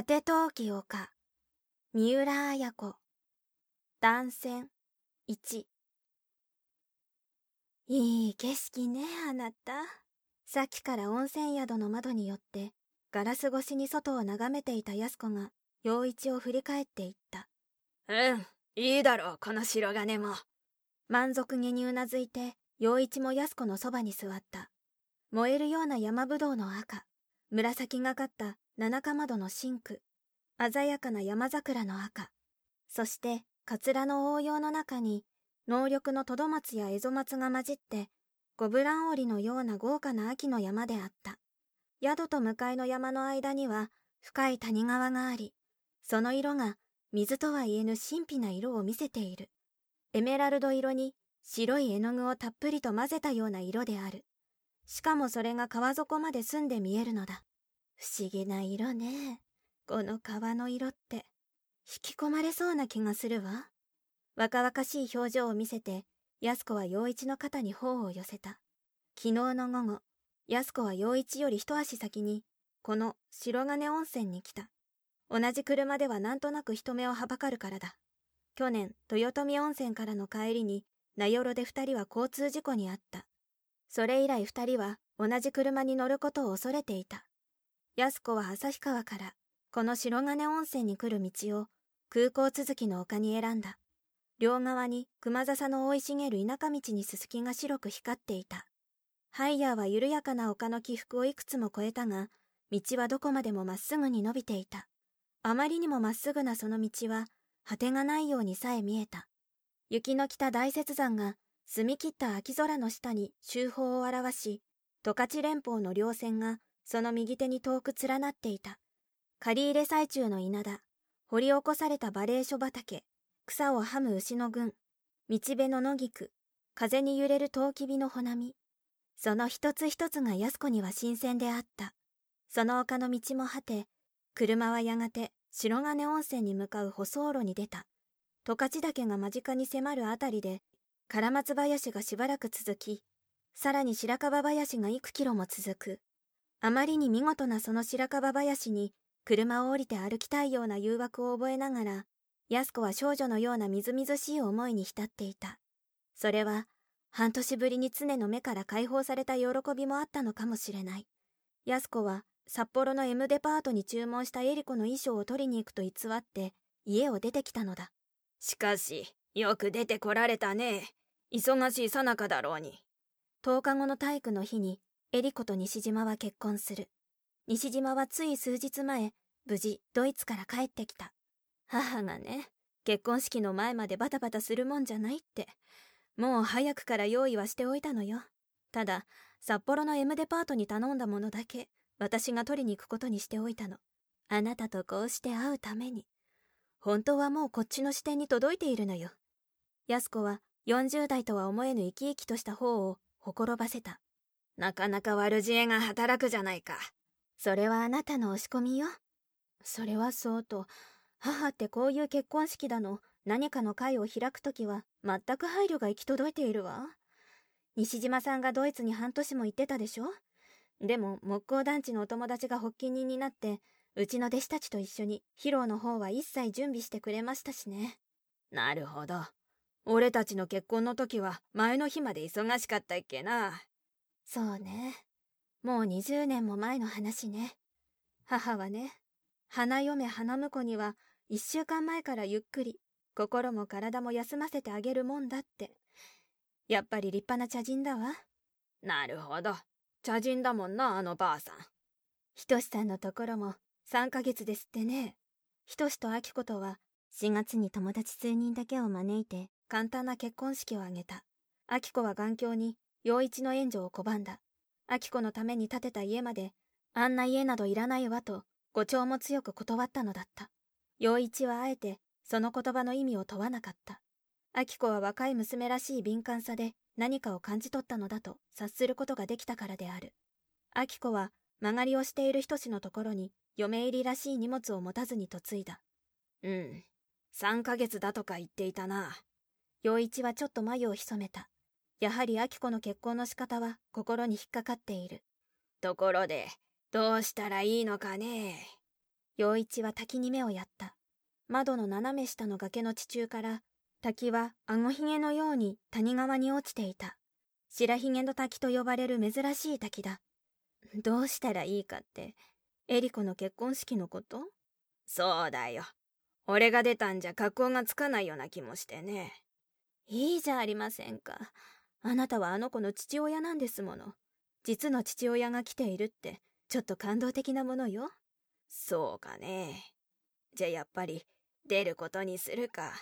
果て陶器丘三浦綾子断線1。いい景色ね、あなた。さっきから温泉宿の窓に寄ってガラス越しに外を眺めていた安子が陽一を振り返っていった。うん、いいだろう、この白金も。満足げにうなずいて陽一も安子のそばに座った。燃えるような山ぶどうの赤、紫がかった七かまどの真紅、鮮やかな山桜の赤、そしてかつらの応用の中に濃緑のトドマツやエゾマツが混じってゴブラン織のような豪華な秋の山であった。宿と向かいの山の間には深い谷川があり、その色が水とは言えぬ神秘な色を見せている。エメラルド色に白い絵の具をたっぷりと混ぜたような色である。しかもそれが川底まで澄んで見えるのだ。不思議な色ね。この川の色って引き込まれそうな気がするわ。若々しい表情を見せて安子は陽一の肩に頬を寄せた。昨日の午後、安子は陽一より一足先にこの白金温泉に来た。同じ車ではなんとなく人目をはばかるからだ。去年、豊富温泉からの帰りに名寄で二人は交通事故に遭った。それ以来二人は同じ車に乗ることを恐れていた。安子は旭川からこの白金温泉に来る道を空港続きの丘に選んだ。両側に熊笹の生い茂る田舎道にすすきが白く光っていた。ハイヤーは緩やかな丘の起伏をいくつも越えたが、道はどこまでもまっすぐに伸びていた。あまりにもまっすぐなその道は果てがないようにさえ見えた。雪の来た大雪山が澄み切った秋空の下に秋峰を表し、十勝連峰の稜線がその右手に遠く連なっていた。刈り入れ最中の稲田、掘り起こされた馬鈴薯畑、草をはむ牛の群、道辺の野菊、風に揺れるトウキビの穂波、その一つ一つが安子には新鮮であった。その丘の道も果て、車はやがて白金温泉に向かう舗装路に出た。十勝岳が間近に迫るあたりで、唐松林がしばらく続き、さらに白樺林が幾キロも続く。あまりに見事なその白樺林に車を降りて歩きたいような誘惑を覚えながら、安子は少女のようなみずみずしい思いに浸っていた。それは半年ぶりに常の目から解放された喜びもあったのかもしれない。安子は札幌の M デパートに注文したエリコの衣装を取りに行くと偽って家を出てきたのだ。しかしよく出てこられたね。忙しいさなかだろうに。10日後の体育の日にエリコと西島は結婚する。西島はつい数日前、無事ドイツから帰ってきた。母がね、結婚式の前までバタバタするもんじゃないって、もう早くから用意はしておいたのよ。ただ、札幌の M デパートに頼んだものだけ、私が取りに行くことにしておいたの。あなたとこうして会うために。本当はもうこっちの視点に届いているのよ。安子は40代とは思えぬ生き生きとした方をほころばせた。なかなか悪知恵が働くじゃないか。それはあなたの押し込みよ。それはそうと、母ってこういう結婚式だの、何かの会を開くときは全く配慮が行き届いているわ。西島さんがドイツに半年も行ってたでしょ。でも木工団地のお友達が発起人になって、うちの弟子たちと一緒に披露の方は一切準備してくれましたしね。なるほど。俺たちの結婚の時は前の日まで忙しかったっけな。そうね。もう20年も前の話ね。母はね、花嫁花婿には1週間前からゆっくり心も体も休ませてあげるもんだって。やっぱり立派な茶人だわ。なるほど、茶人だもんな、あのばあさん。ひとしさんのところも3ヶ月ですってね。ひとしとあきことは4月に友達数人だけを招いて簡単な結婚式を挙げた。あきこは頑強に陽一の援助を拒んだ。あきこのために建てた家まで、あんな家などいらないわと誤調も強く断ったのだった。陽一はあえてその言葉の意味を問わなかった。明子は若い娘らしい敏感さで何かを感じ取ったのだと察することができたからである。明子は曲がりをしている仁のところに嫁入りらしい荷物を持たずに嫁いだ。うん、3ヶ月だとか言っていたな。陽一はちょっと眉を潜めた。やはり明子の結婚の仕方は心に引っかかっている。ところでどうしたらいいのかね。陽一は滝に目をやった。窓の斜め下の崖の地中から、滝はあごひげのように谷川に落ちていた。白ひげの滝と呼ばれる珍しい滝だ。どうしたらいいかって、エリコの結婚式のこと?そうだよ。俺が出たんじゃ格好がつかないような気もしてね。いいじゃありませんか。あなたはあの子の父親なんですもの。実の父親が来ているって、ちょっと感動的なものよ。そうかね。じゃあやっぱり、出ることにするか。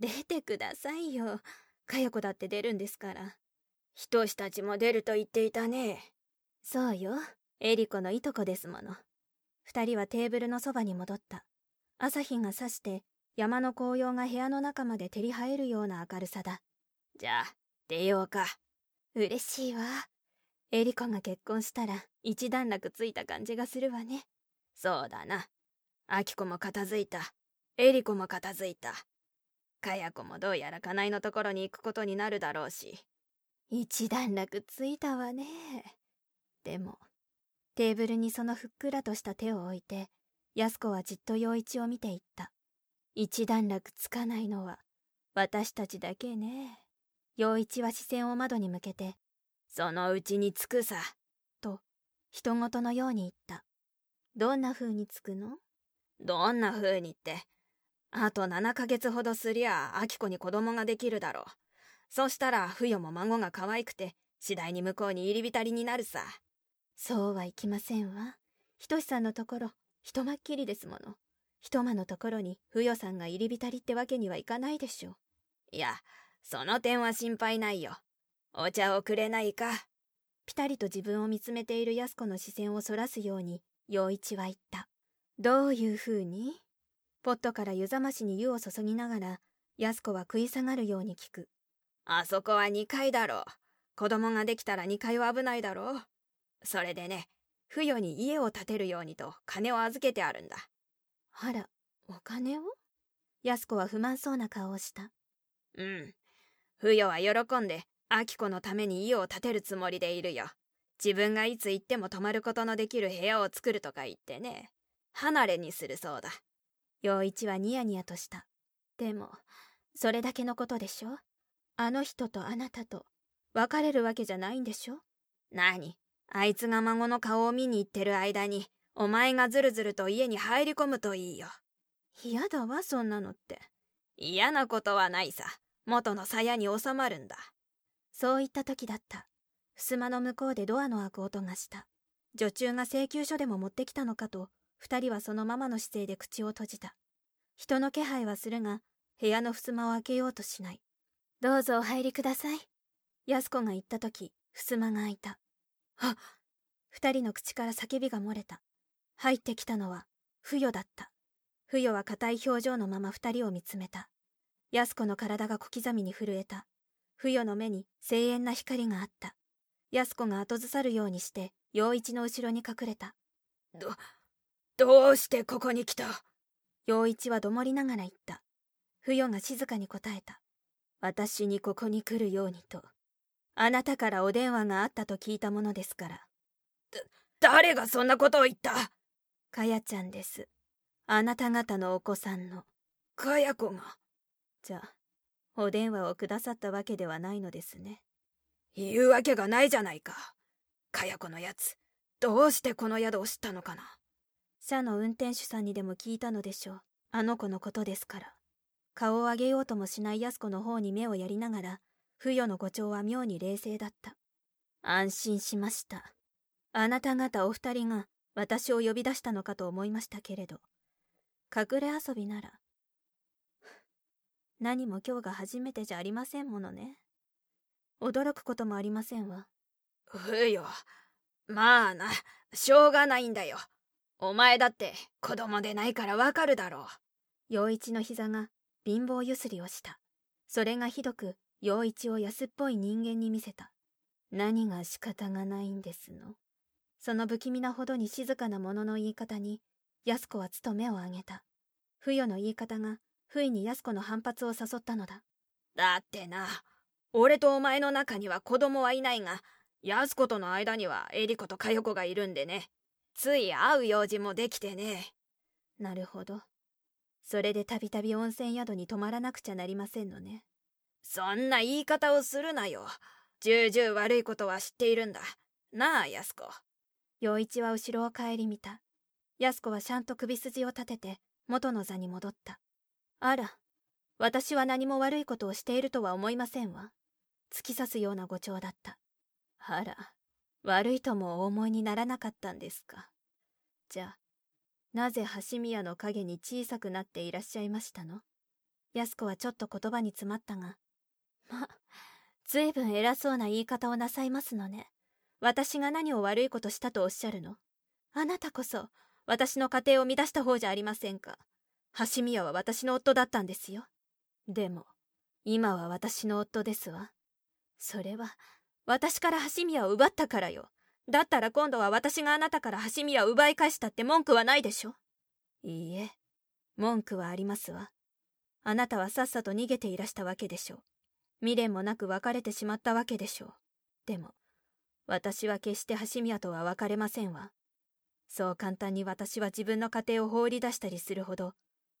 出てくださいよ。かや子だって出るんですから。ひとしたちも出ると言っていたね。そうよ。エリコのいとこですもの。二人はテーブルのそばに戻った。朝日が差して、山の紅葉が部屋の中まで照り映えるような明るさだ。じゃあ、出ようか。嬉しいわ。エリコが結婚したら、一段落ついた感じがするわね。そうだな。アキコも片付いた。エリコも片付いた。かや子もどうやら家内のところに行くことになるだろうし。一段落ついたわね。でも、テーブルにそのふっくらとした手を置いて、安子はじっと陽一を見ていった。一段落つかないのは、私たちだけね。陽一は視線を窓に向けて、そのうちにつくさ、と、人ごとのように言った。どんな風につくの?どんな風にって、あと7ヶ月ほどすりゃ、アキコに子供ができるだろう。そうしたら、ふよも孫が可愛くて、次第に向こうに入り浸りになるさ。そうはいきませんわ。ひとしさんのところ、ひとまっきりですもの。ひとまのところに、ふよさんが入り浸りってわけにはいかないでしょ。いや、その点は心配ないよ。お茶をくれないか。ぴたりと自分を見つめている安子の視線をそらすように、陽一は言った。どういうふうに?ポットから湯冷ましに湯を注ぎながら、安子は食い下がるように聞く。あそこは2階だろう。子供ができたら2階は危ないだろう。それでね、不与に家を建てるようにと金を預けてあるんだ。あら、お金を?安子は不満そうな顔をした。うん。不与は喜んで、アキコのために家を建てるつもりでいるよ。自分がいつ行っても泊まることのできる部屋を作るとか言ってね。離れにするそうだ。陽一はニヤニヤとした。でも、それだけのことでしょ?あの人とあなたと別れるわけじゃないんでしょ?何?あいつが孫の顔を見に行ってる間に、お前がずるずると家に入り込むといいよ。嫌だわ、そんなのって。嫌なことはないさ。元の鞘に収まるんだ。そう言った時だった。襖の向こうでドアの開く音がした。女中が請求書でも持ってきたのかと、二人はそのままの姿勢で口を閉じた。人の気配はするが、部屋の襖を開けようとしない。どうぞお入りください。安子が言った時、襖が開いた。はっ!二人の口から叫びが漏れた。入ってきたのは、不与だった。不与は硬い表情のまま二人を見つめた。安子の体が小刻みに震えた。不与の目に清遠な光があった。安子が後ずさるようにして、陽一の後ろに隠れた。どうしてここに来た?陽一はどもりながら言った。不与が静かに答えた。私にここに来るようにと。あなたからお電話があったと聞いたものですから。誰がそんなことを言った？かやちゃんです。あなた方のお子さんの。かや子が。じゃあ、お電話をくださったわけではないのですね。言うわけがないじゃないか。かや子のやつ、どうしてこの宿を知ったのかな。車の運転手さんにでも聞いたのでしょう。あの子のことですから。顔を上げようともしない安子の方に目をやりながら、不与の語調は妙に冷静だった。安心しました。あなた方お二人が私を呼び出したのかと思いましたけれど、隠れ遊びなら、何も今日が初めてじゃありませんものね。驚くこともありませんわ。不与、まあな、しょうがないんだよ。お前だって子供でないからわかるだろう。陽一の膝が貧乏ゆすりをした。それがひどく、陽一を安っぽい人間に見せた。何が仕方がないんですの。その不気味なほどに静かなものの言い方に、安子はつと目を上げた。不与の言い方が、不意に安子の反発を誘ったのだ。だってな、俺とお前の中には子供はいないが、安子との間にはエリコとカヨコがいるんでね。つい会う用事もできてね。なるほど。それでたびたび温泉宿に泊まらなくちゃなりませんのね。そんな言い方をするなよ。重々悪いことは知っているんだ。なあ、安子。陽一は後ろを顧みた。安子はちゃんと首筋を立てて元の座に戻った。あら、私は何も悪いことをしているとは思いませんわ。突き刺すような語調だった。あら、悪いともお思いにならなかったんですか。じゃあ、なぜ橋宮の影に小さくなっていらっしゃいましたの？安子はちょっと言葉に詰まったが、ま、ずいぶん偉そうな言い方をなさいますのね。私が何を悪いことしたとおっしゃるの？あなたこそ、私の家庭を乱した方じゃありませんか。橋宮は私の夫だったんですよ。でも、今は私の夫ですわ。それは、私から橋宮を奪ったからよ。だったら今度は私があなたから橋宮を奪い返したって文句はないでしょ。いいえ、文句はありますわ。あなたはさっさと逃げていらしたわけでしょう。未練もなく別れてしまったわけでしょう。でも、私は決して橋宮とは別れませんわ。そう簡単に私は自分の家庭を放り出したりするほど、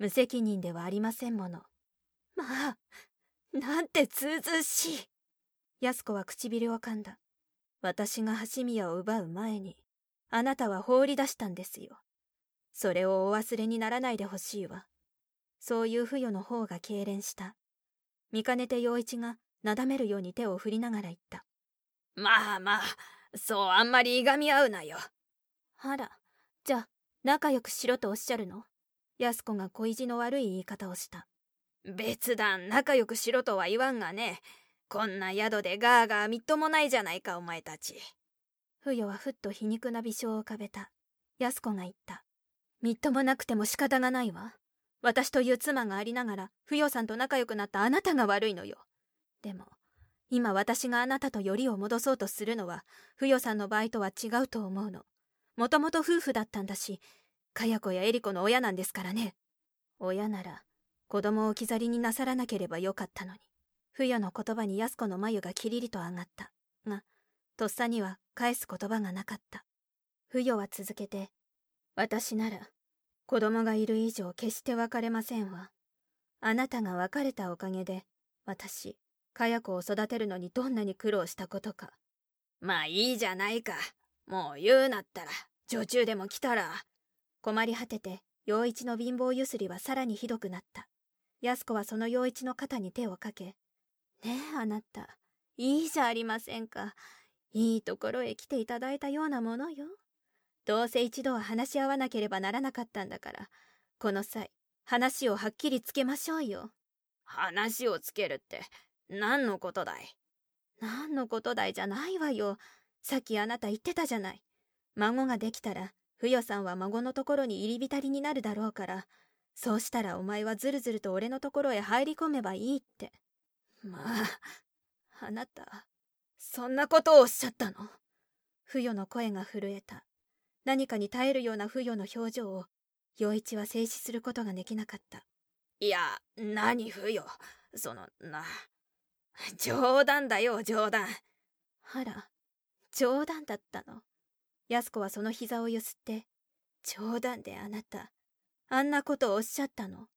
無責任ではありませんもの。まあ、なんてずうずうしい。安子は唇を噛んだ。私が橋宮を奪う前に、あなたは放り出したんですよ。それをお忘れにならないでほしいわ。そういう不与の方が痙攣した。見かねて陽一がなだめるように手を振りながら言った。まあまあ、そうあんまりいがみ合うなよ。あら、じゃあ仲良くしろとおっしゃるの？安子が小意地の悪い言い方をした。別段仲良くしろとは言わんがね。こんな宿でガーガーみっともないじゃないかお前たち。不与はふっと皮肉な微笑を浮かべた。安子が言った。みっともなくても仕方がないわ。私という妻がありながら不与さんと仲良くなったあなたが悪いのよ。でも今私があなたとよりを戻そうとするのは不与さんの場合とは違うと思うの。もともと夫婦だったんだし、かや子やえり子の親なんですからね。親なら子供を置き去りになさらなければよかったのに。不与の言葉に安子の眉がキリリと上がったが、とっさには返す言葉がなかった。不与は続けて、私なら子供がいる以上決して別れませんわ。あなたが別れたおかげで私、かや子を育てるのにどんなに苦労したことか。まあいいじゃないか。もう言うなったら女中でも来たら。困り果てて陽一の貧乏ゆすりはさらにひどくなった。安子はその陽一の肩に手をかけ、ねえあなた、いいじゃありませんか。いいところへ来ていただいたようなものよ。どうせ一度は話し合わなければならなかったんだから、この際話をはっきりつけましょうよ。話をつけるって何のことだい？何のことだいじゃないわよ。さっきあなた言ってたじゃない。孫ができたら不与さんは孫のところに入り浸りになるだろうから、そうしたらお前はずるずると俺のところへ入り込めばいいって。まあ、あなた、そんなことをおっしゃったの？不与の声が震えた。何かに耐えるような不与の表情を、陽一は静止することができなかった。いや、何不与、冗談だよ、冗談。あら、冗談だったの。安子はその膝をゆすって、冗談であなた、あんなことをおっしゃったの？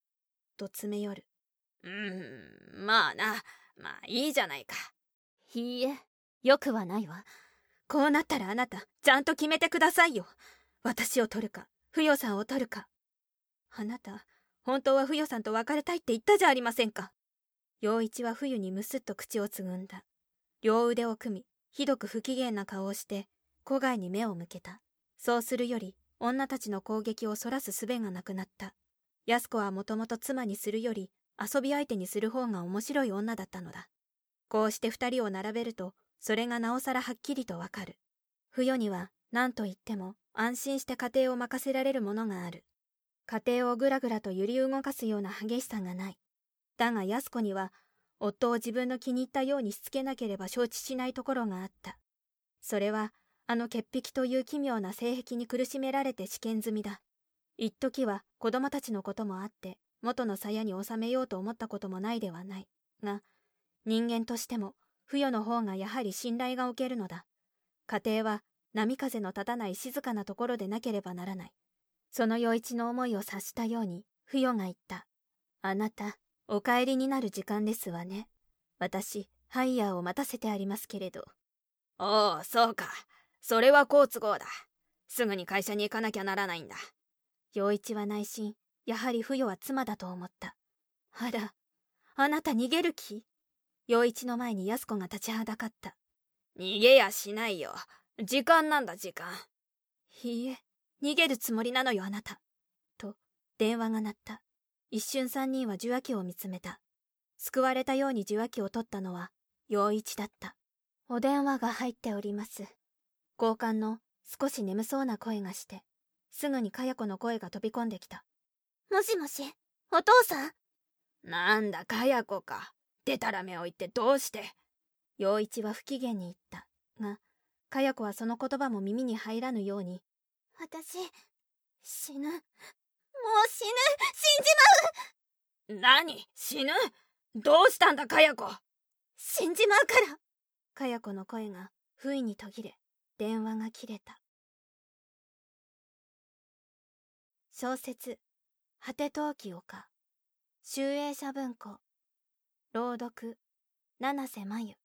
と詰め寄る。まあな、まあいいじゃないか。いいえ、よくはないわ。こうなったらあなた、ちゃんと決めてくださいよ。私を取るか、不与さんを取るか。あなた、本当は不与さんと別れたいって言ったじゃありませんか。陽一は不与にむすっと口をつぐんだ。両腕を組み、ひどく不機嫌な顔をして、戸外に目を向けた。そうするより、女たちの攻撃をそらす術がなくなった。安子はもともと妻にするより、遊び相手にする方が面白い女だったのだ。こうして二人を並べると、それがなおさらはっきりとわかる。不与には何と言っても安心して家庭を任せられるものがある。家庭をぐらぐらと揺り動かすような激しさがない。だが安子には夫を自分の気に入ったようにしつけなければ承知しないところがあった。それはあの潔癖という奇妙な性癖に苦しめられて試験済みだ。一時は子供たちのこともあって元の鞘に収めようと思ったこともないではないが、人間としても不与の方がやはり信頼がおけるのだ。家庭は波風の立たない静かなところでなければならない。その陽一の思いを察したように不与が言った。あなた、お帰りになる時間ですわね。私、ハイヤーを待たせてありますけれど。おお、そうか。それは好都合だ。すぐに会社に行かなきゃならないんだ。陽一は内心、やはり不与は妻だと思った。あら、あなた逃げる気？陽一の前に安子が立ちはだかった。逃げやしないよ。時間なんだ、時間。いいえ、逃げるつもりなのよ、あなた。と、電話が鳴った。一瞬三人は受話器を見つめた。救われたように受話器を取ったのは、陽一だった。お電話が入っております。交換の少し眠そうな声がして、すぐにかや子の声が飛び込んできた。もしもし、お父さん？なんだ、かや子か。でたらめを言ってどうして。陽一は不機嫌に言った。が、かや子はその言葉も耳に入らぬように、私、死ぬ。もう死ぬ。死んじまう。何？死ぬ？どうしたんだ、かや子。死んじまうから。かや子の声が不意に途切れ、電話が切れた。小説、果て陶器丘、集英社文庫、朗読、七瀬真由。